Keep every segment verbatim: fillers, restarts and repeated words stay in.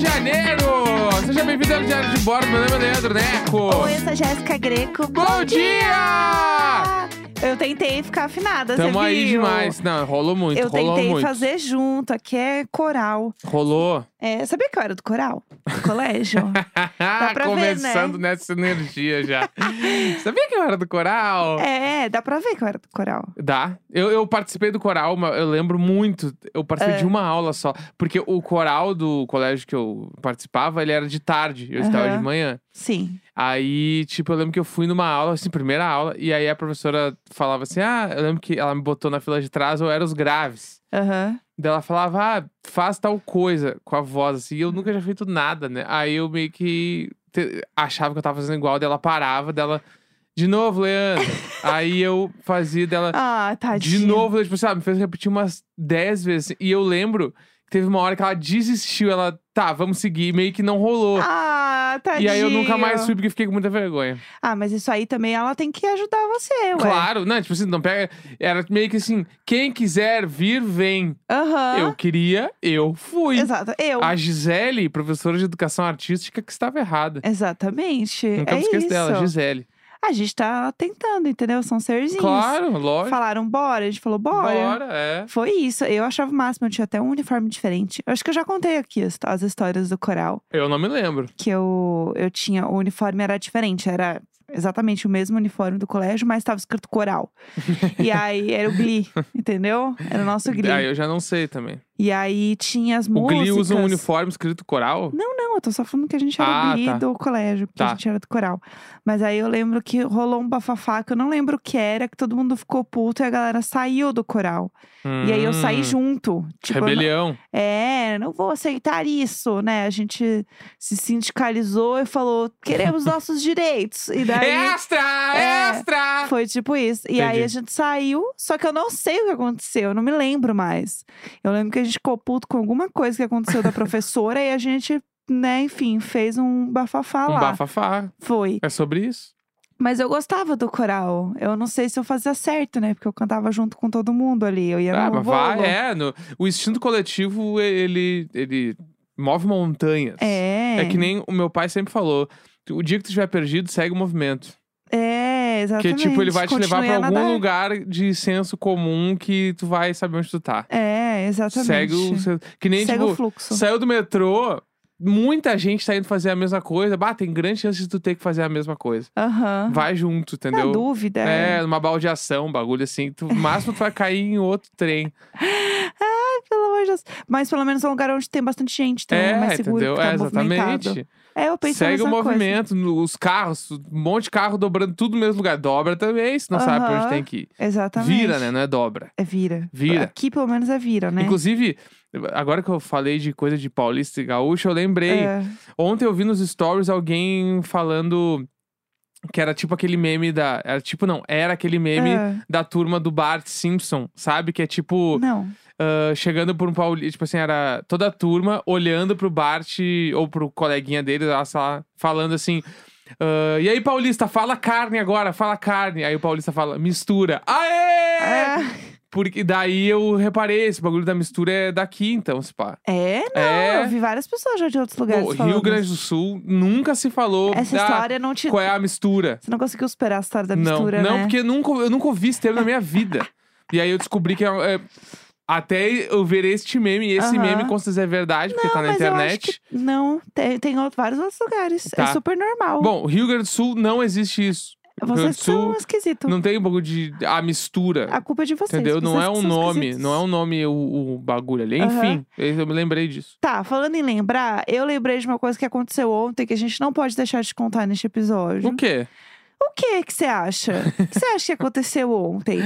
de Janeiro! Seja bem-vindo ao Diário de Bordo, meu nome é Leandro Neco. Oi, eu sou a Jéssica Greco. Bom, Bom dia! dia! Eu tentei ficar afinada, você viu? Tamo aí demais. Não, rolou muito, eu rolou muito. Eu tentei fazer junto, aqui é coral. Rolou. É, sabia que eu era do coral? Do colégio? Dá pra começando ver, né? Nessa energia já. Sabia que eu era do coral? É, dá pra ver que eu era do coral. Dá. Eu, eu participei do coral, eu lembro muito. Eu participei é. de uma aula só. Porque o coral do colégio que eu participava, ele era de tarde. Eu uhum. estava de manhã. Sim. Aí, tipo, eu lembro que eu fui numa aula, assim, primeira aula. E aí a professora falava assim, ah, eu lembro que ela me botou na fila de trás, eu era os graves. Aham. Uhum. Daí ela falava, ah, faz tal coisa com a voz, assim. E eu nunca tinha feito nada, né? Aí eu meio que te... achava que eu tava fazendo igual, daí ela parava, dela de novo, Leandro. Aí eu fazia dela... Ah, tadinho. De novo, tipo, sabe, me fez repetir umas dez vezes. E eu lembro que teve uma hora que ela desistiu, ela, tá, vamos seguir. Meio que não rolou. Ah, tadinho. E aí eu nunca mais fui, porque fiquei com muita vergonha. Ah, mas isso aí também, ela tem que ajudar você, ué. Claro, não, tipo assim, não pega... Era meio que assim, quem quiser vir, vem. Aham. Uhum. Eu queria, eu fui. Exato, eu. A Gisele, professora de educação artística, que estava errada. Exatamente, nunca é me esqueço isso. dela, Gisele. A gente tá tentando, entendeu? São serzinhos. Claro, lógico. Falaram bora, a gente falou bora. Bora, é. Foi isso. Eu achava o máximo, eu tinha até um uniforme diferente. Eu acho que eu já contei aqui as, as histórias do coral. Eu não me lembro. Que eu, eu tinha, o uniforme era diferente, era exatamente o mesmo uniforme do colégio, mas tava escrito coral. E aí era o Glee, entendeu? Era o nosso Glee. Ah, eu já não sei também. E aí tinha as músicas. O Glee usa um uniforme escrito coral? Não, não, eu tô só falando que a gente era ah, Glee tá. do colégio, porque tá. a gente era do coral. Mas aí eu lembro que rolou um bafafá, que eu não lembro o que era, que todo mundo ficou puto e a galera saiu do coral. Hum, e aí eu saí junto. Tipo, rebelião. Não, é, não vou aceitar isso, né? A gente se sindicalizou e falou, queremos nossos direitos. E daí, extra, é, extra! Foi tipo isso. E Entendi. aí a gente saiu, só que eu não sei o que aconteceu, eu não me lembro mais. Eu lembro que a gente ficou puto com alguma coisa que aconteceu da professora e a gente, né, enfim, fez um bafafá lá. Um bafafá. Foi. É sobre isso. Mas eu gostava do coral. Eu não sei se eu fazia certo, né? Porque eu cantava junto com todo mundo ali. Eu ia ah, no voo. É, no, o instinto coletivo, ele, ele move montanhas. É. É que nem o meu pai sempre falou. O dia que tu estiver perdido, segue o movimento. É, exatamente. Que tipo, ele vai Continue te levar pra algum lugar de senso comum que tu vai saber onde tu tá. É, exatamente. Segue o, que nem, segue tipo, o fluxo. Saiu do metrô, muita gente tá indo fazer a mesma coisa. Bah, tem grande chance de tu ter que fazer a mesma coisa. Uhum. Vai junto, entendeu? Na dúvida. É, numa baldeação, um bagulho assim. Tu, no máximo tu vai cair em outro trem. Ai, pelo amor de Deus. Mas pelo menos é um lugar onde tem bastante gente. Então é, é mais seguro, entendeu? É, exatamente. É, eu penso Segue o movimento, coisa. os carros, um monte de carro dobrando tudo no mesmo lugar. Dobra também, se não uhum. sabe pra onde tem que ir. Exatamente. Vira, né? Não é dobra. É vira. Vira. Aqui pelo menos é vira, né? Inclusive, agora que eu falei de coisa de paulista e gaúcho, eu lembrei. É. Ontem eu vi nos stories alguém falando que era tipo aquele meme da... Era tipo, não. Era aquele meme é. da turma do Bart Simpson, sabe? Que é tipo... Não. Uh, chegando por um paulista, tipo assim, era toda a turma olhando pro Bart ou pro coleguinha dele, lá, falando assim, uh, e aí paulista, fala carne agora, fala carne. Aí o paulista fala, mistura. Aê! É. Porque daí eu reparei, esse bagulho da mistura é daqui, então, se pá. É? Não, é... eu vi várias pessoas já de outros lugares Pô, falando. Rio Grande do Sul nunca se falou Essa da... história não te... qual é a mistura. Você não conseguiu superar a história da não, mistura, não, né? Não, porque eu nunca, eu nunca ouvi esse termo na minha vida. E aí eu descobri que é... é... Até eu ver este meme, e esse uhum. meme, com certeza é verdade, porque não, tá na internet. Que... Não, tem, tem vários outros lugares. Tá. É super normal. Bom, Rio Grande do Sul não existe isso. Vocês são esquisitos. Não tem um bagulho de... A mistura. A culpa é de vocês. Entendeu? Vocês não, é um nome, não é um nome, não é um nome o bagulho ali. Enfim, uhum. eu me lembrei disso. Tá, falando em lembrar, eu lembrei de uma coisa que aconteceu ontem, que a gente não pode deixar de contar neste episódio. O quê? O quê que você acha? O que você acha que aconteceu ontem?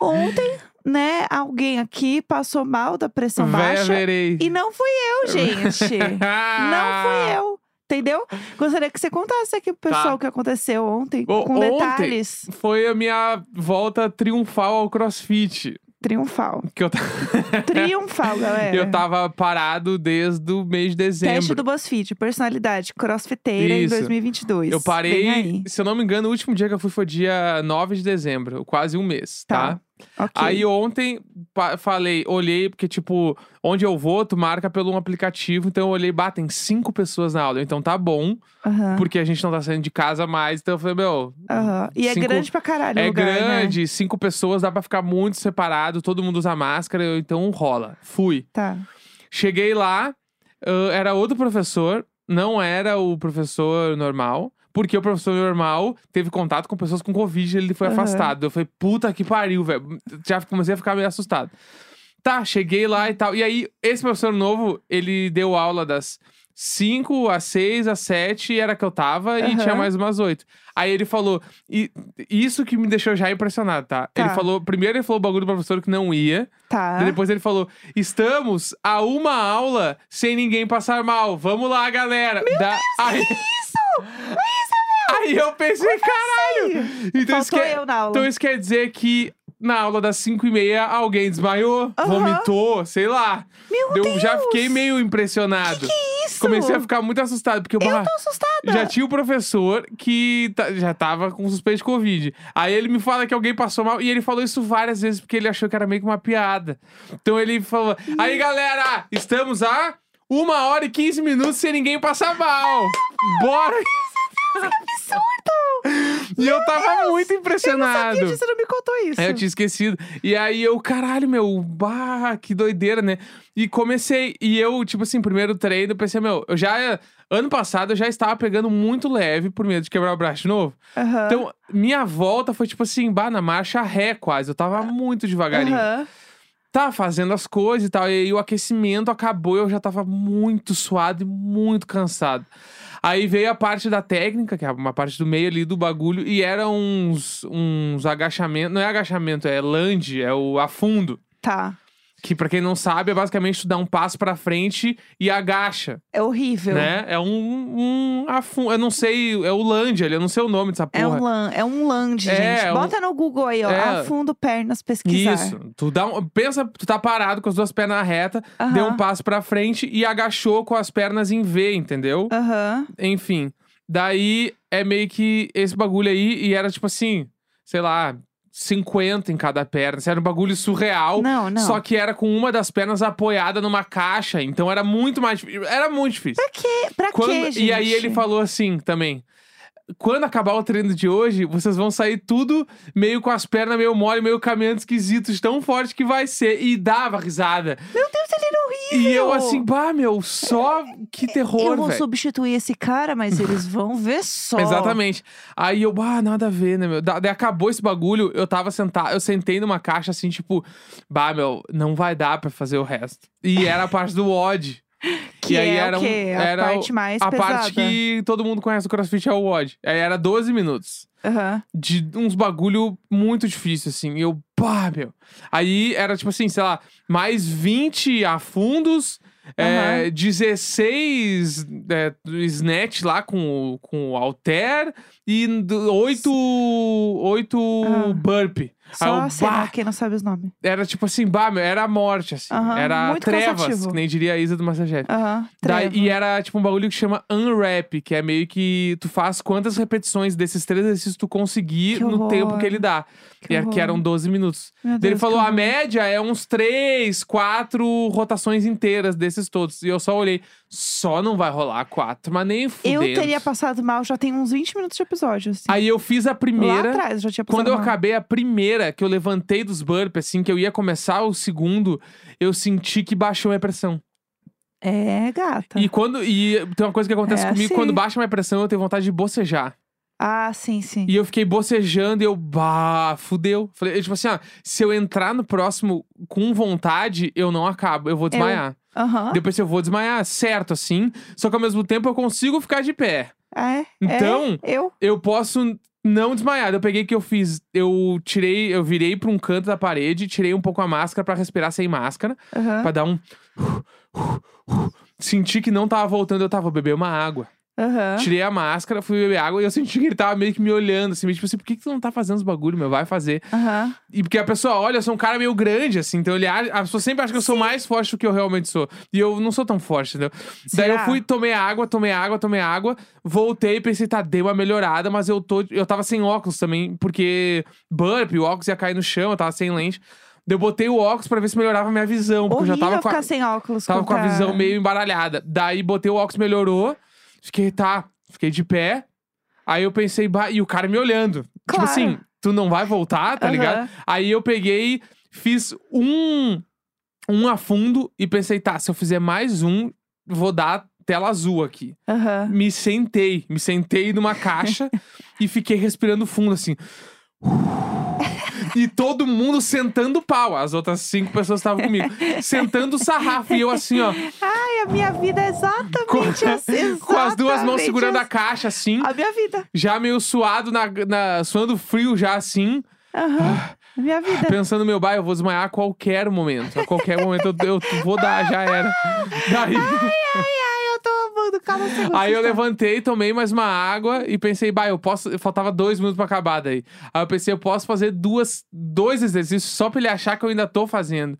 Ontem... Né, alguém aqui passou mal da pressão Vai, baixa. Verei. E não fui eu, gente. Não fui eu, entendeu? Gostaria que você contasse aqui pro pessoal tá. o que aconteceu ontem, o, com ontem detalhes. Foi a minha volta triunfal ao CrossFit. Triunfal. Que eu t... Triunfal, galera. Eu tava parado desde o mês de dezembro. Teste do BuzzFeed, personalidade crossfiteira Isso. em dois mil e vinte e dois. Eu parei, se eu não me engano, o último dia que eu fui foi dia nove de dezembro. Quase um mês, tá? tá? Okay. Aí ontem falei, olhei, porque tipo, onde eu vou, tu marca pelo um aplicativo. Então eu olhei, batem cinco pessoas na aula. Então tá bom, uhum. porque a gente não tá saindo de casa mais. Então eu falei, meu... Uhum. E cinco... é grande pra caralho o lugar, né? É grande, cinco pessoas, dá pra ficar muito separado. Todo mundo usa máscara, eu, então rola. Fui. Tá. Cheguei lá, uh, era outro professor. Não era o professor normal. Porque o professor normal teve contato com pessoas com Covid e ele foi uhum. afastado. Eu falei, puta que pariu, velho. Já comecei a ficar meio assustado. Tá, cheguei lá e tal. E aí, esse professor novo, ele deu aula das cinco às seis, às sete, era que eu tava, uhum. e tinha mais umas oito. Aí ele falou, e isso que me deixou já impressionado, tá? tá? Ele falou, primeiro ele falou o bagulho do professor que não ia. Tá. Depois ele falou, estamos a uma aula sem ninguém passar mal. Vamos lá, galera. Meu da... Deus, aí... que isso? Aí eu pensei, caralho! Então isso, quer, eu na aula. então isso quer dizer que na aula das cinco e meia alguém desmaiou, uhum. vomitou, sei lá. Meu Deus! Eu já fiquei meio impressionado. Que que é isso? Comecei a ficar muito assustado. Porque eu, eu tô assustada. Já tinha o professor que já tava com suspeito de Covid. Aí ele me fala que alguém passou mal. E ele falou isso várias vezes porque ele achou que era meio que uma piada. Então ele falou, aí galera, estamos a uma hora e quinze minutos sem ninguém passar mal. Bora! Que absurdo! E meu eu tava Deus, muito impressionado. Eu não sabia disso, não me contou isso. É, eu tinha esquecido. E aí eu, caralho, meu, bah, que doideira, né? E comecei, e eu, tipo assim, primeiro treino, pensei, meu, eu já... Ano passado eu já estava pegando muito leve por medo de quebrar o braço de novo. Uhum. Então, minha volta foi tipo assim, bah, na marcha ré quase. Eu tava muito devagarinho. Uhum. Tá fazendo as coisas e tal. E aí o aquecimento acabou, eu já tava muito suado e muito cansado. Aí veio a parte da técnica, que é uma parte do meio ali do bagulho. E era uns, uns agachamentos... Não é agachamento, é lunge, é o afundo. Tá. Que pra quem não sabe, é basicamente tu dá um passo pra frente e agacha. É horrível. Né? É um, um afundo... Eu não sei... É o lunge ali, eu não sei o nome dessa porra. É um, é um lunge, é, gente. É um... Bota no Google aí, ó. É... Afundo pernas, pesquisar. Isso. Tu dá um... Pensa, tu tá parado com as duas pernas retas, uh-huh. deu um passo pra frente e agachou com as pernas em V, entendeu? Aham. Uh-huh. Enfim. Daí, é meio que esse bagulho aí e era tipo assim, sei lá... cinquenta em cada perna. Isso era um bagulho surreal. Não, não. Só que era com uma das pernas apoiada numa caixa. Então era muito mais difícil. Era muito difícil. Pra quê? Pra Quando... quê, gente? E aí ele falou assim também. Quando acabar o treino de hoje, vocês vão sair tudo meio com as pernas meio mole, meio caminhando esquisito, tão forte que vai ser. E dava risada. Meu Deus, ele era horrível. E eu assim, bah, meu, só que terror, velho. Eu vou véio. substituir esse cara, mas eles vão ver só. Exatamente. Aí eu, bah, nada a ver, né, meu. Daí acabou esse bagulho, eu tava sentado, eu sentei numa caixa assim, tipo, bah, meu, não vai dar pra fazer o resto. E era a parte do W O D. Que e aí é era o quê? Um, era a parte mais a pesada. A parte que todo mundo conhece do CrossFit é o W O D. Aí era doze minutos. Uhum. De uns bagulho muito difícil, assim. E eu, pá, meu. Aí era tipo assim, sei lá, mais vinte afundos, uhum. é, dezesseis é, snatch lá com, com o halter e oito uhum. burpee. Só sei lá, quem não sabe os nomes. Era tipo assim, bah, meu, era a morte, assim. Uhum, era muito trevas, cansativo. Que nem diria a Isa do Massagete. Uhum, Daí, e era tipo um bagulho que chama unwrap, que é meio que tu faz quantas repetições desses três exercícios tu conseguir que no horror. Tempo que ele dá. Que, é, que eram doze minutos. Meu Daí Deus, ele falou, a horror. Média é uns três, quatro rotações inteiras desses todos. E eu só olhei, só não vai rolar quatro, mas nem fudendo. Eu teria passado mal, já tem uns vinte minutos de episódio, assim. Aí eu fiz a primeira. Lá atrás, eu já tinha passado Quando eu mal. Acabei a primeira, que eu levantei dos burpees, assim, que eu ia começar o segundo, eu senti que baixou minha pressão. É, gata. E quando e tem uma coisa que acontece é comigo, assim. Quando baixa minha pressão, eu tenho vontade de bocejar. Ah, sim, sim. E eu fiquei bocejando e eu, bah, fudeu. Falei, tipo assim, ó, se eu entrar no próximo com vontade, eu não acabo, eu vou desmaiar. Eu... Uhum. Depois eu vou desmaiar, certo, assim. Só que ao mesmo tempo eu consigo ficar de pé. É, então, é, eu... eu posso... Não desmaiado, eu peguei o que eu fiz. Eu tirei, eu virei pra um canto da parede, tirei um pouco a máscara pra respirar sem máscara. Uhum. Pra dar um... Senti que não tava voltando, eu tava, vou beber uma água. Uhum. Tirei a máscara, fui beber água e eu senti que ele tava meio que me olhando, assim, meio tipo assim, por que que tu não tá fazendo os bagulho, meu? Vai fazer. Uhum. E porque a pessoa olha, eu sou um cara meio grande, assim, então ele acha, a pessoa sempre acha que eu sou Sim. mais forte do que eu realmente sou. E eu não sou tão forte, entendeu? Será? Daí eu fui, tomei água, tomei água, tomei água, voltei e pensei, tá, dei uma melhorada, mas eu tô. Eu tava sem óculos também, porque burp, o óculos ia cair no chão, eu tava sem lente. Eu botei o óculos pra ver se melhorava a minha visão. Porque horrível eu já tava com a, ficar sem óculos. Tava com a visão meio embaralhada. Daí botei o óculos, melhorou. Fiquei, tá, fiquei de pé. Aí eu pensei, bah, e o cara me olhando. Claro. Tipo assim, tu não vai voltar, tá uhum. ligado? Aí eu peguei, fiz um, um afundo e pensei, tá, se eu fizer mais um, vou dar tela azul aqui. Uhum. Me sentei, me sentei numa caixa e fiquei respirando fundo, assim... E todo mundo sentando pau. As outras cinco pessoas estavam comigo. Sentando o sarrafo. E eu assim, ó. Ai, a minha vida é exatamente com, assim. Exatamente com as duas mãos segurando assim. A caixa, assim. A minha vida. Já meio suado, na, na, suando frio já, assim. Aham. Uhum. Minha vida. Pensando, meu pai, eu vou desmaiar a qualquer momento. A qualquer momento eu, eu vou dar, já era. Daí... Ai, ai, ai, eu tô amando. Calma, segundo. Aí eu levantei, tomei mais uma água e pensei, bah, eu posso... Faltava dois minutos pra acabar daí. Aí eu pensei, eu posso fazer duas, dois exercícios só pra ele achar que eu ainda tô fazendo.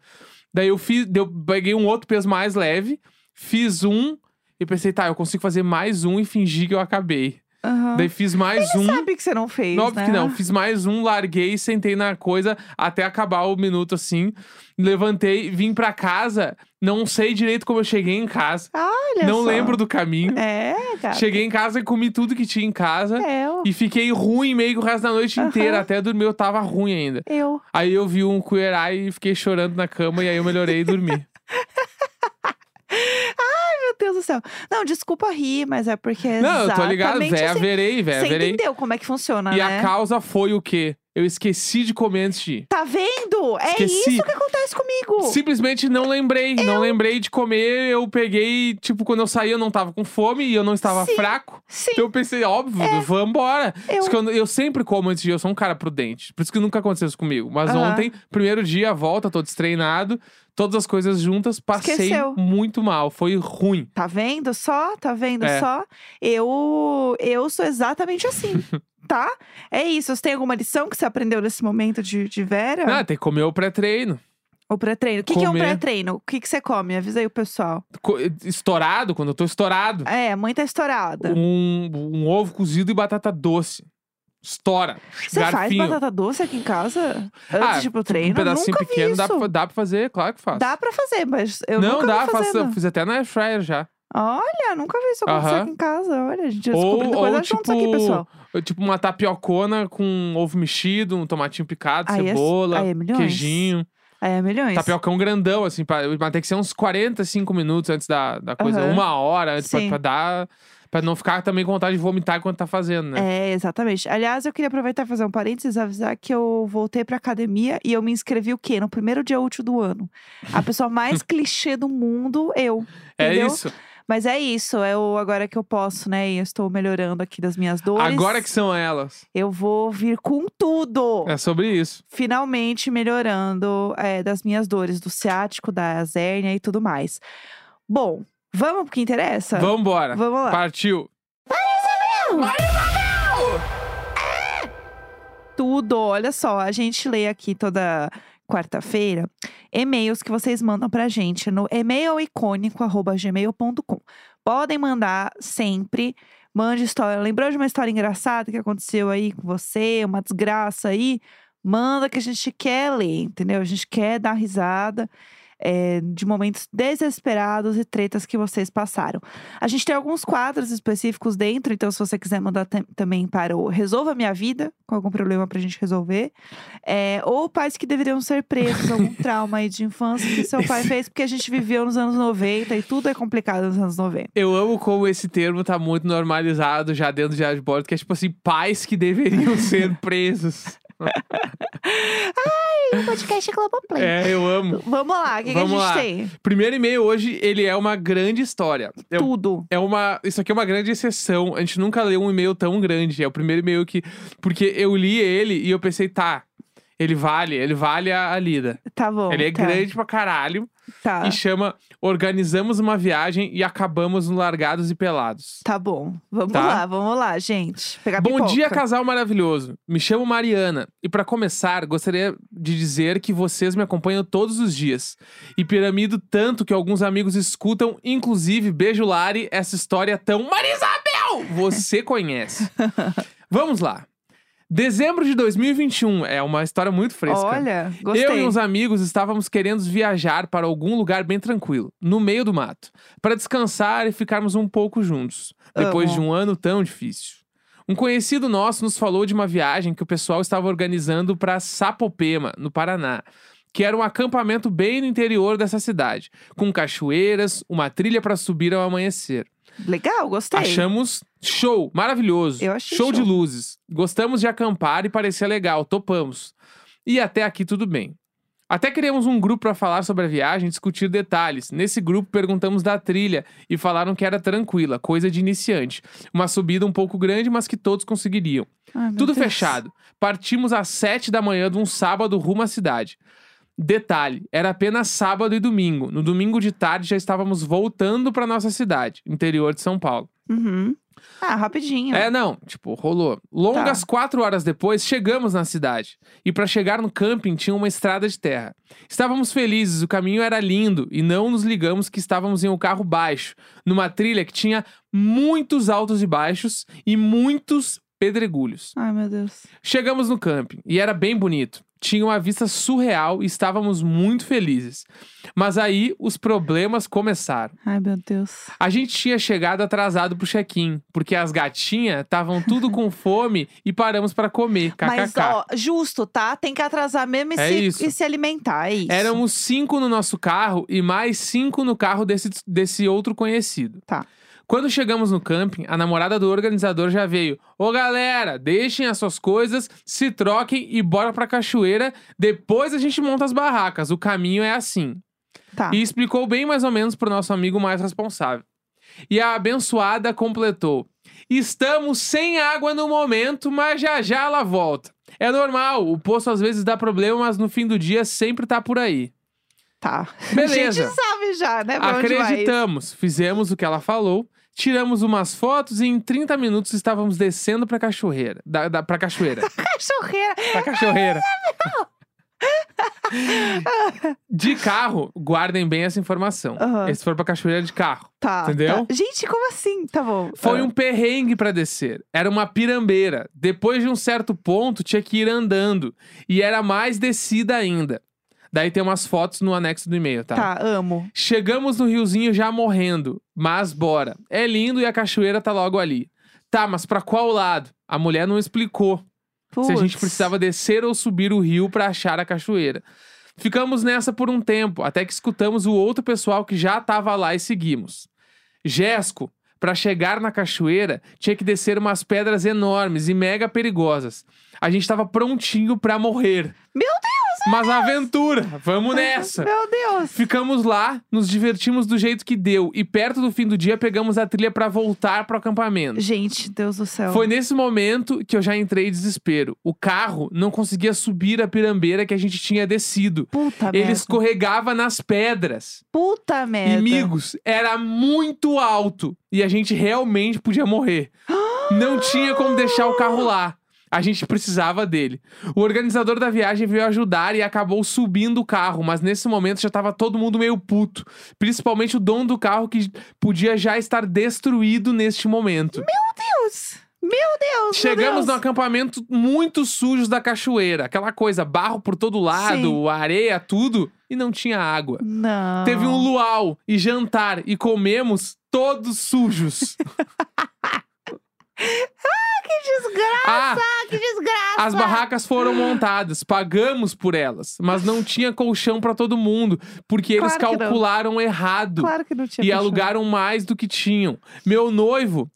Daí eu fiz... Eu peguei um outro peso mais leve, fiz um e pensei, tá, eu consigo fazer mais um e fingir que eu acabei. Uhum. Daí fiz mais Ele um. Sabe que você não fez, não, né? Que não. Fiz mais um, larguei, sentei na coisa até acabar o minuto, assim. Levantei, vim pra casa. Não sei direito como eu cheguei em casa. Olha não só. Lembro do caminho. É, cara. Cheguei em casa e comi tudo que tinha em casa. Eu. E fiquei ruim meio que o resto da noite uhum. inteira. Até dormir eu tava ruim ainda. Eu. Aí eu vi um cuerai e fiquei chorando na cama. E aí eu melhorei e dormi. Deus do céu. Não, desculpa rir, mas é porque é Não, eu tô ligado, véia, assim, verei, véia, Você verei. entendeu como é que funciona, e né? E a causa foi o quê? Eu esqueci de comer antes de ir. Tá vendo? É esqueci. Isso que acontece comigo. Simplesmente não lembrei. Eu... Não lembrei de comer. Eu peguei, tipo, quando eu saí eu não tava com fome e eu não estava Sim. fraco. Sim. Então eu pensei, óbvio, é. vambora. Eu... Eu, eu sempre como antes de ir, eu sou um cara prudente. Por isso que nunca aconteceu isso comigo. Mas uh-huh. ontem, primeiro dia, a volta, tô destreinado. Todas as coisas juntas, passei Esqueceu. muito mal. Foi ruim. Tá vendo só? Tá vendo é. só? Eu, eu sou exatamente assim. Tá? É isso. Você tem alguma lição que você aprendeu nesse momento de, de Vera? Não, tem que comer o pré-treino. O pré-treino. O que, comer... que é um pré-treino? O que, que você come? Avisa aí o pessoal. Estourado, quando eu tô estourado. É, muita estourada. Um, um ovo cozido e batata doce. Estoura. Você faz batata doce aqui em casa? Antes ah, de ir pro treino? Um pedacinho nunca pequeno, dá pra, dá pra fazer, claro que faço. Dá pra fazer, mas eu não nunca dá, faço, eu fiz até na air fryer já. Olha, nunca vi isso acontecer uh-huh. aqui em casa. Olha, a gente descobrindo coisa tipo, juntos aqui, pessoal. Tipo uma tapiocona com ovo mexido, um tomatinho picado, aí cebola, é, é queijinho. Aí é milhões. Tapiocão grandão, assim, pra, mas tem que ser uns quarenta e cinco minutos antes da, da coisa. Uh-huh. Uma hora antes pra, pra dar... Pra não ficar também com vontade de vomitar enquanto tá fazendo, né? É, exatamente. Aliás, eu queria aproveitar e fazer um parênteses, avisar que eu voltei pra academia e eu me inscrevi o quê? No primeiro dia útil do ano. A pessoa mais clichê do mundo, eu. Entendeu? É isso. Mas é isso, é o agora que eu posso, né? E eu estou melhorando aqui das minhas dores. Agora que são elas. Eu vou vir com tudo. É sobre isso. Finalmente melhorando é, das minhas dores, do ciático, da hérnia e tudo mais. Bom... Vamos pro que interessa? Vamos embora. Vamos lá. Partiu. Vai, Isabel! Ah! Tudo, olha só. A gente lê aqui toda quarta-feira e-mails que vocês mandam pra gente no e mail icônico arroba gmail ponto com. Podem mandar sempre. Mande história. Lembrou de uma história engraçada que aconteceu aí com você? Uma desgraça aí? Manda que a gente quer ler, entendeu? A gente quer dar risada. É, de momentos desesperados e tretas que vocês passaram. A gente tem alguns quadros específicos dentro, então se você quiser mandar t- também para o Resolva Minha Vida, com algum problema pra gente resolver, é, ou pais que deveriam ser presos, algum trauma aí de infância que seu pai fez, porque a gente viveu nos anos noventa e tudo é complicado nos anos noventa. Eu amo como esse termo tá muito normalizado já dentro do diário de bordo, que é tipo assim, pais que deveriam ser presos. Ai, o podcast é Globoplay. É, eu amo. Vamos lá, o que, que a gente lá. tem? Primeiro e-mail hoje, ele é uma grande história. Tudo. É, é uma, isso aqui é uma grande exceção. A gente nunca leu um e-mail tão grande. É o primeiro e-mail que... Porque eu li ele e eu pensei, tá... Ele vale, ele vale a, a lida. Tá bom. Ele é tá. grande pra caralho. Tá. E chama Organizamos uma Viagem e Acabamos no Largados e Pelados. Tá bom. Vamos tá? lá, vamos lá, gente. Pegar bom pipoca. Dia, casal maravilhoso. Me chamo Mariana. E pra começar, gostaria de dizer que vocês me acompanham todos os dias. E piramido tanto que alguns amigos escutam, inclusive, beijo Lari, essa história tão... Marisabel! Você conhece. Vamos lá. Dezembro de dois mil e vinte e um, é uma história muito fresca. Olha, gostei. Eu e uns amigos estávamos querendo viajar para algum lugar bem tranquilo, no meio do mato, para descansar e ficarmos um pouco juntos, depois Amo. de um ano tão difícil. Um conhecido nosso nos falou de uma viagem que o pessoal estava organizando para Sapopema, no Paraná, que era um acampamento bem no interior dessa cidade, com cachoeiras, uma trilha para subir ao amanhecer. Legal, gostei. Achamos show, maravilhoso. Eu achei show, show de luzes. Gostamos de acampar e parecia legal, topamos. E até aqui tudo bem. Até criamos um grupo para falar sobre a viagem e discutir detalhes. Nesse grupo perguntamos da trilha e falaram que era tranquila, coisa de iniciante. Uma subida um pouco grande, mas que todos conseguiriam. Ai, meu Tudo Deus. fechado. Partimos às sete da manhã de um sábado rumo à cidade. Detalhe, era apenas sábado e domingo. No domingo de tarde já estávamos voltando pra nossa cidade, interior de São Paulo. Uhum. Ah, rapidinho. É, não, tipo, rolou. Longas tá. quatro horas depois, chegamos na cidade. E pra chegar no camping tinha uma estrada de terra. Estávamos felizes, o caminho era lindo. E não nos ligamos que estávamos em um carro baixo, numa trilha que tinha muitos altos e baixos e muitos pedregulhos. Ai, meu Deus. Chegamos no camping e era bem bonito. Tinha uma vista surreal e estávamos muito felizes. Mas aí, os problemas começaram. Ai, meu Deus. A gente tinha chegado atrasado pro check-in, porque as gatinhas estavam tudo com fome e paramos pra comer. K -k -k. Mas, ó, justo, tá? Tem que atrasar mesmo e, é se, isso. e se alimentar, é isso. Éramos cinco no nosso carro e mais cinco no carro desse, desse outro conhecido. Tá. Quando chegamos no camping, a namorada do organizador já veio. Ô galera, deixem as suas coisas, se troquem e bora pra cachoeira. Depois a gente monta as barracas, o caminho é assim. Tá. E explicou bem mais ou menos pro nosso amigo mais responsável. E a abençoada completou. Estamos sem água no momento, mas já já ela volta. É normal, o poço às vezes dá problema, mas no fim do dia sempre tá por aí. Tá. Beleza. A gente sabe já, né? Pra Acreditamos, fizemos o que ela falou. Tiramos umas fotos e em trinta minutos estávamos descendo pra cachoeira. Da, da, pra cachoeira. Pra cachoeira. Pra cachoeira. De carro, guardem bem essa informação. Uhum. Eles foram pra cachoeira de carro. Tá. Entendeu? Tá. Gente, como assim? Tá bom. Foi ah. um perrengue pra descer. Era uma pirambeira. Depois de um certo ponto, tinha que ir andando. E era mais descida ainda. Daí tem umas fotos no anexo do e-mail, tá? Tá, amo. Chegamos no riozinho já morrendo, mas bora. É lindo e a cachoeira tá logo ali. Tá, mas pra qual lado? A mulher não explicou. Puts. Se a gente precisava descer ou subir o rio pra achar a cachoeira. Ficamos nessa por um tempo, até que escutamos o outro pessoal que já tava lá e seguimos. Jéssico, pra chegar na cachoeira, tinha que descer umas pedras enormes e mega perigosas. A gente tava prontinho pra morrer. Meu Deus! Mas a aventura, vamos nessa. Meu Deus. Ficamos lá, nos divertimos do jeito que deu. E perto do fim do dia, pegamos a trilha pra voltar pro acampamento. Gente, Deus do céu. Foi nesse momento que eu já entrei em desespero. O carro não conseguia subir a pirambeira que a gente tinha descido. Puta merda. Ele escorregava nas pedras. Puta merda. Amigos, era muito alto. E a gente realmente podia morrer. Não tinha como deixar o carro lá. A gente precisava dele. O organizador da viagem veio ajudar e acabou subindo o carro. Mas nesse momento já tava todo mundo meio puto. Principalmente o dono do carro que podia já estar destruído neste momento. Meu Deus! Meu Deus! Chegamos meu Deus. no acampamento muito sujos da cachoeira. Aquela coisa, barro por todo lado, Sim. areia, tudo. E não tinha água. Não. Teve um luau e jantar. E comemos todos sujos. Ah, que desgraça, ah, que desgraça. As barracas foram montadas, pagamos por elas, mas não tinha colchão pra todo mundo, porque claro eles calcularam errado claro que não tinha e colchão. Alugaram mais do que tinham. Meu noivo,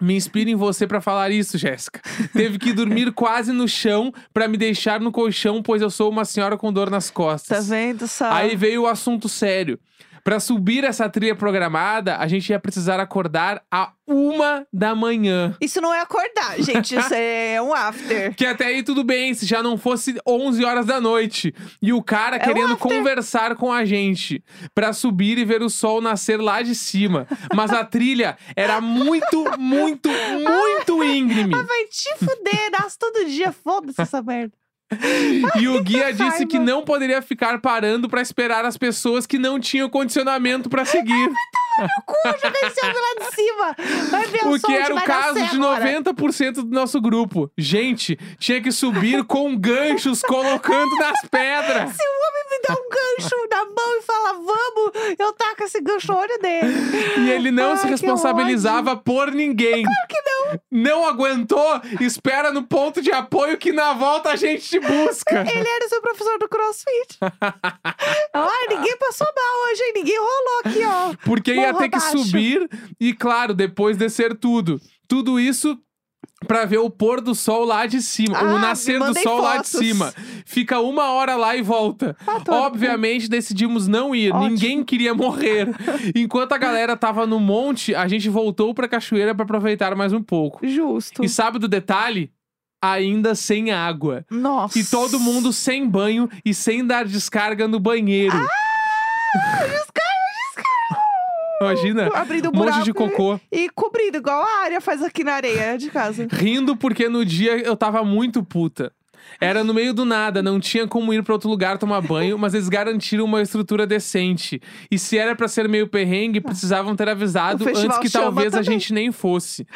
me inspira em você pra falar isso, Jéssica, teve que dormir quase no chão pra me deixar no colchão, pois eu sou uma senhora com dor nas costas. Tá vendo, só? Aí veio o assunto sério. Pra subir essa trilha programada, a gente ia precisar acordar a uma da manhã. Isso não é acordar, gente. Isso é um after. Que até aí tudo bem, se já não fosse onze horas da noite. E o cara é querendo um conversar com a gente pra subir e ver o sol nascer lá de cima. Mas a trilha era muito, muito, muito íngreme. Ah, vai te fuder, nasce todo dia. Foda-se essa merda. Ai, e o guia que disse que não poderia ficar parando pra esperar as pessoas que não tinham condicionamento pra seguir. Ai, vai tomar meu cu, joga esse homem lá de cima. Vai ver o o que era o caso de agora. noventa por cento do nosso grupo. Gente, tinha que subir com ganchos colocando nas pedras. Se o homem me dá um gancho na mão e fala, vamos, eu taco esse gancho no olho dele. E ele não Ai, se responsabilizava por ninguém. Claro que não. Não aguentou, espera no ponto de apoio que na volta a gente te busca. Ele era seu professor do CrossFit. Ai, ninguém passou mal hoje, hein? Ninguém rolou aqui, ó. Porque Morro ia ter abaixo. Que subir e, claro, depois descer tudo. Tudo isso... pra ver o pôr do sol lá de cima. Ah, o nascer do sol fotos. Lá de cima. Fica uma hora lá e volta. Ah, Obviamente, bem. Decidimos não ir. Ótimo. Ninguém queria morrer. Enquanto a galera tava no monte, a gente voltou pra cachoeira pra aproveitar mais um pouco. Justo. E sabe do detalhe? Ainda sem água. Nossa. E todo mundo sem banho e sem dar descarga no banheiro. Ah, imagina, abrindo um monte de cocô. E, e cobrindo, igual a área faz aqui na areia de casa. Rindo porque no dia eu tava muito puta. Era no meio do nada, não tinha como ir pra outro lugar tomar banho, mas eles garantiram uma estrutura decente. E se era pra ser meio perrengue, precisavam ter avisado antes que talvez também. A gente nem fosse.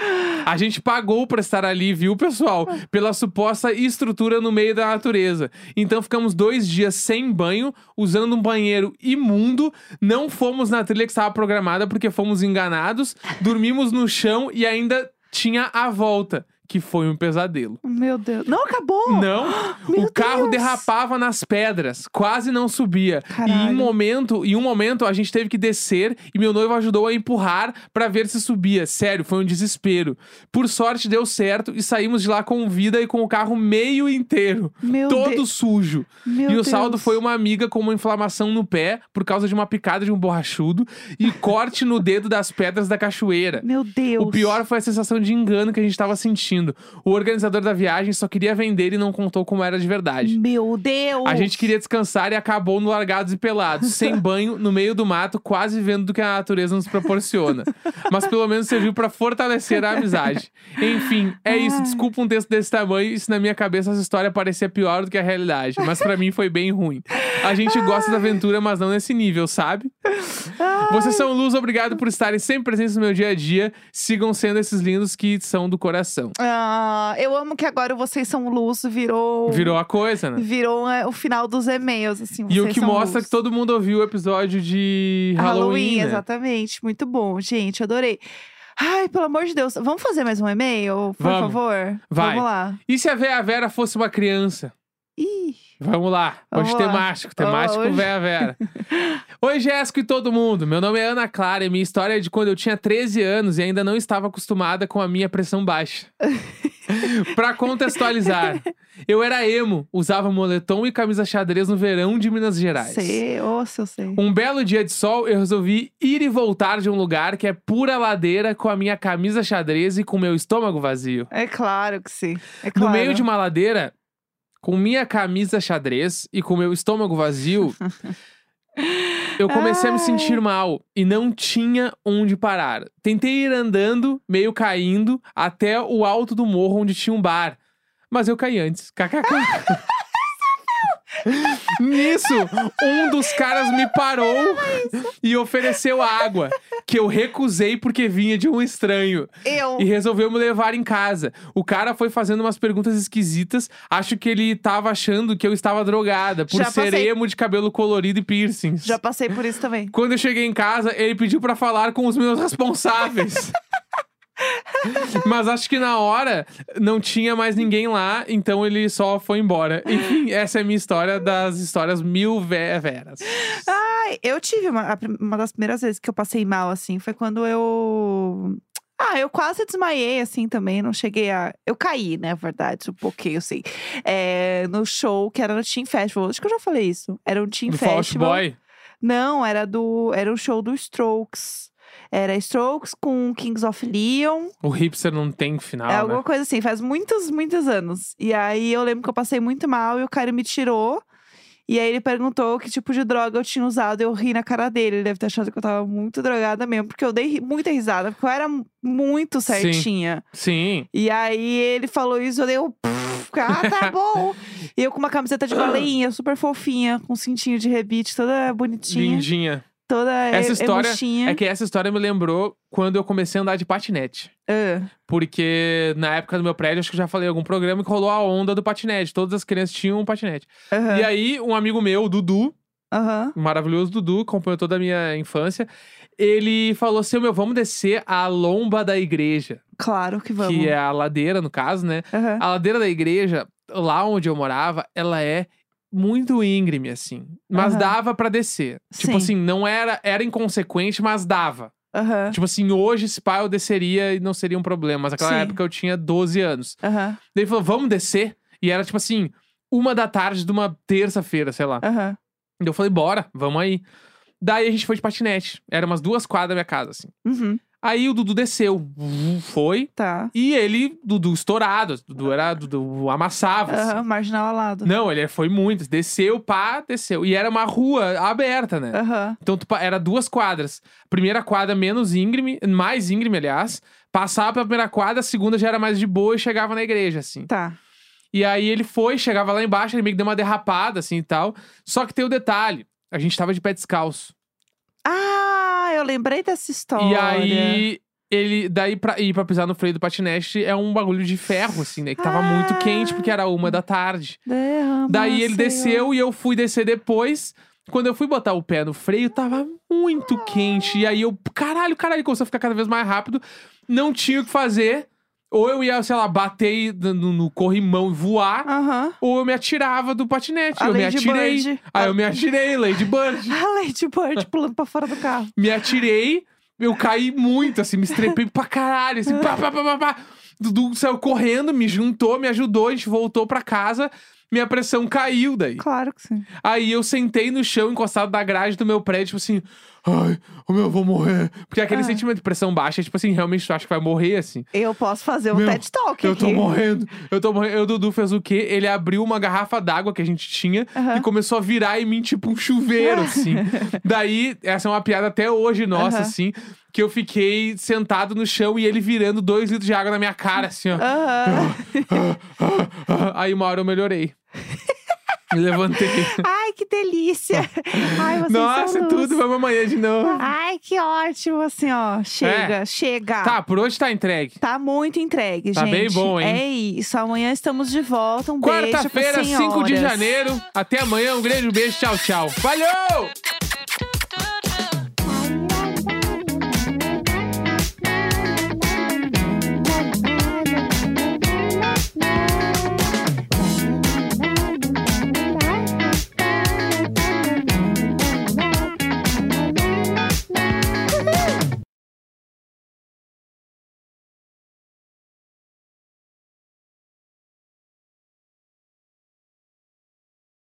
A gente pagou pra estar ali, viu, pessoal? Pela suposta estrutura no meio da natureza. Então ficamos dois dias sem banho, usando um banheiro imundo. Não fomos na trilha que estava programada porque fomos enganados. Dormimos no chão e ainda tinha a volta. Que foi um pesadelo. Meu Deus. Não, acabou? Não. Meu o carro Deus. Derrapava nas pedras. Quase não subia. Caralho. E em um, momento, em um momento, a gente teve que descer. E meu noivo ajudou a empurrar pra ver se subia. Sério, foi um desespero. Por sorte, deu certo. E saímos de lá com vida e com o carro meio inteiro. Meu todo Deus. Sujo. Meu e Deus. O saldo foi uma amiga com uma inflamação no pé. Por causa de uma picada de um borrachudo. E corte no dedo das pedras da cachoeira. Meu Deus. O pior foi a sensação de engano que a gente tava sentindo. O organizador da viagem só queria vender e não contou como era de verdade. Meu Deus! A gente queria descansar e acabou no Largados e Pelados, sem banho, no meio do mato, quase vendo do que a natureza nos proporciona. Mas pelo menos serviu pra fortalecer a amizade. Enfim, é isso. Desculpa um texto desse tamanho. E se na minha cabeça essa história parecia pior do que a realidade. Mas pra mim foi bem ruim. A gente gosta da aventura, mas não nesse nível, sabe? Vocês são luz, obrigado por estarem sempre presentes no meu dia a dia. Sigam sendo esses lindos que são do coração. Ah, eu amo que agora vocês são luz virou... Virou a coisa, né? Virou é, o final dos e-mails, assim. E o que mostra luz. Que todo mundo ouviu o episódio de Halloween, Halloween né? Exatamente. Muito bom, gente. Adorei. Ai, pelo amor de Deus. Vamos fazer mais um e-mail, por Vamos. Favor? Vai. Vamos lá. E se a Véia Vera fosse uma criança? Ih. Vamos lá. Vamos hoje lá. Temático. Temático oh, hoje... Véia Vera. Oi, Jéssica e todo mundo. Meu nome é Ana Clara e minha história é de quando eu tinha treze anos e ainda não estava acostumada com a minha pressão baixa. Pra contextualizar, eu era emo, usava moletom e camisa xadrez no verão de Minas Gerais. Sei, oh, se eu sei. Um belo dia de sol, eu resolvi ir e voltar de um lugar que é pura ladeira com a minha camisa xadrez e com meu estômago vazio. É claro que sim. É claro. No meio de uma ladeira... Com minha camisa xadrez e com meu estômago vazio, eu comecei Ai. A me sentir mal e não tinha onde parar. Tentei ir andando, meio caindo, até o alto do morro onde tinha um bar. Mas eu caí antes. Kkk. Nisso, um dos caras me parou e ofereceu água, que eu recusei porque vinha de um estranho. Eu. E resolveu me levar em casa. O cara foi fazendo umas perguntas esquisitas. Acho que ele tava achando que eu estava drogada, por Já ser emo de cabelo colorido e piercings. Já passei por isso também. Quando eu cheguei em casa, ele pediu pra falar com os meus responsáveis. Mas acho que na hora não tinha mais ninguém lá, então ele só foi embora. Enfim, essa é a minha história das histórias mil ve- veras. Ai, eu tive uma, uma das primeiras vezes que eu passei mal, assim, foi quando eu... Ah, eu quase desmaiei, assim, também. Não cheguei a... Eu caí, né, na verdade, um pouquinho, assim. É, no show que era no Tim Festival. Acho que eu já falei isso. Era um Tim Festival. Do Fall Out Boy? Não, era do, era o show do Strokes. Era Strokes com Kings of Leon. O hipster não tem final, é, né? Alguma coisa assim, faz muitos, muitos anos. E aí eu lembro que eu passei muito mal e o cara me tirou. E aí ele perguntou que tipo de droga eu tinha usado. Eu ri na cara dele, ele deve ter achado que eu tava muito drogada mesmo. Porque eu dei muita risada, porque eu era muito certinha. Sim, sim. E aí ele falou isso, eu dei um... Ah, tá bom! E eu com uma camiseta de baleinha, super fofinha. Com um cintinho de rebite, toda bonitinha. Lindinha. Toda essa história é que essa história me lembrou quando eu comecei a andar de patinete. Uh. Porque na época do meu prédio, acho que eu já falei em algum programa, que rolou a onda do patinete. Todas as crianças tinham um patinete. Uhum. E aí, um amigo meu, o Dudu, uhum. maravilhoso Dudu, acompanhou toda a minha infância. Ele falou assim, meu, vamos descer a lomba da igreja. Claro que vamos. Que é a ladeira, no caso, né? Uhum. A ladeira da igreja, lá onde eu morava, ela é muito íngreme, assim. Mas uhum. dava pra descer. Sim. Tipo assim, não era... Era inconsequente, mas dava. Uhum. Tipo assim, hoje, se pá, eu desceria e não seria um problema. Mas naquela Sim. época eu tinha doze anos. Uhum. Daí ele falou, vamos descer? E era tipo assim, uma da tarde de uma terça-feira, sei lá. Uhum. E eu falei, bora, vamos aí. Daí a gente foi de patinete. Era umas duas quadras da minha casa, assim. Uhum. Aí o Dudu desceu. Foi. Tá. E ele, Dudu estourado. Dudu era, Dudu amassava. Aham, uhum, assim. Marginal alado. Não, ele foi muito. Desceu, pá, desceu. E era uma rua aberta, né? Aham. Uhum. Então, era duas quadras. Primeira quadra menos íngreme, mais íngreme, aliás. Passava pela primeira quadra, a segunda já era mais de boa e chegava na igreja, assim. Tá. E aí ele foi, chegava lá embaixo, ele meio que deu uma derrapada, assim, e tal. Só que tem o detalhe. A gente tava de pé descalço. Ah, eu lembrei dessa história. E aí, ele... Daí, pra ir pra pisar no freio do patinete, é um bagulho de ferro, assim, né? Que tava ah, muito quente, porque era uma da tarde. Derrama, daí, ele Senhor. desceu e eu fui descer depois. Quando eu fui botar o pé no freio, tava muito quente. E aí, eu... Caralho, caralho, começou a ficar cada vez mais rápido. Não tinha o que fazer. Ou eu ia, sei lá, bater no, no corrimão e voar. Uhum. Ou eu me atirava do patinete. A eu Lady me atirei. Bird. Aí eu me atirei, Lady Bird. A Lady Bird pulando pra fora do carro. Me atirei, eu caí muito, assim, me estrepei pra caralho. Assim, pá, pá, pá, pá, pá. Dudu saiu correndo, me juntou, me ajudou, a gente voltou pra casa. Minha pressão caiu daí. Claro que sim. Aí eu sentei no chão, encostado na grade do meu prédio, tipo assim... Ai, oh meu, eu vou morrer. Porque aquele ah. sentimento de pressão baixa, tipo assim, realmente tu acha que vai morrer, assim. Eu posso fazer um meu, TED Talk eu aqui. Eu tô morrendo, eu tô morrendo. O Dudu fez o quê? Ele abriu uma garrafa d'água que a gente tinha uh-huh. e começou a virar em mim, tipo, um chuveiro, assim. Daí, essa é uma piada até hoje nossa, uh-huh. assim, que eu fiquei sentado no chão e ele virando dois litros de água na minha cara, assim, ó. Uh-huh. Aí uma hora eu melhorei. Me levantei. Ai, que delícia. Ai, vocês Nossa, são tudo, vamos amanhã de novo. Ai, que ótimo, assim, ó. Chega, é. chega. Tá, por hoje tá entregue. Tá muito entregue, tá gente. Tá bem bom, hein? É isso, amanhã estamos de volta. Um beijo pras senhoras. Quarta-feira, cinco de janeiro. Até amanhã, um grande beijo, tchau, tchau. Valeu!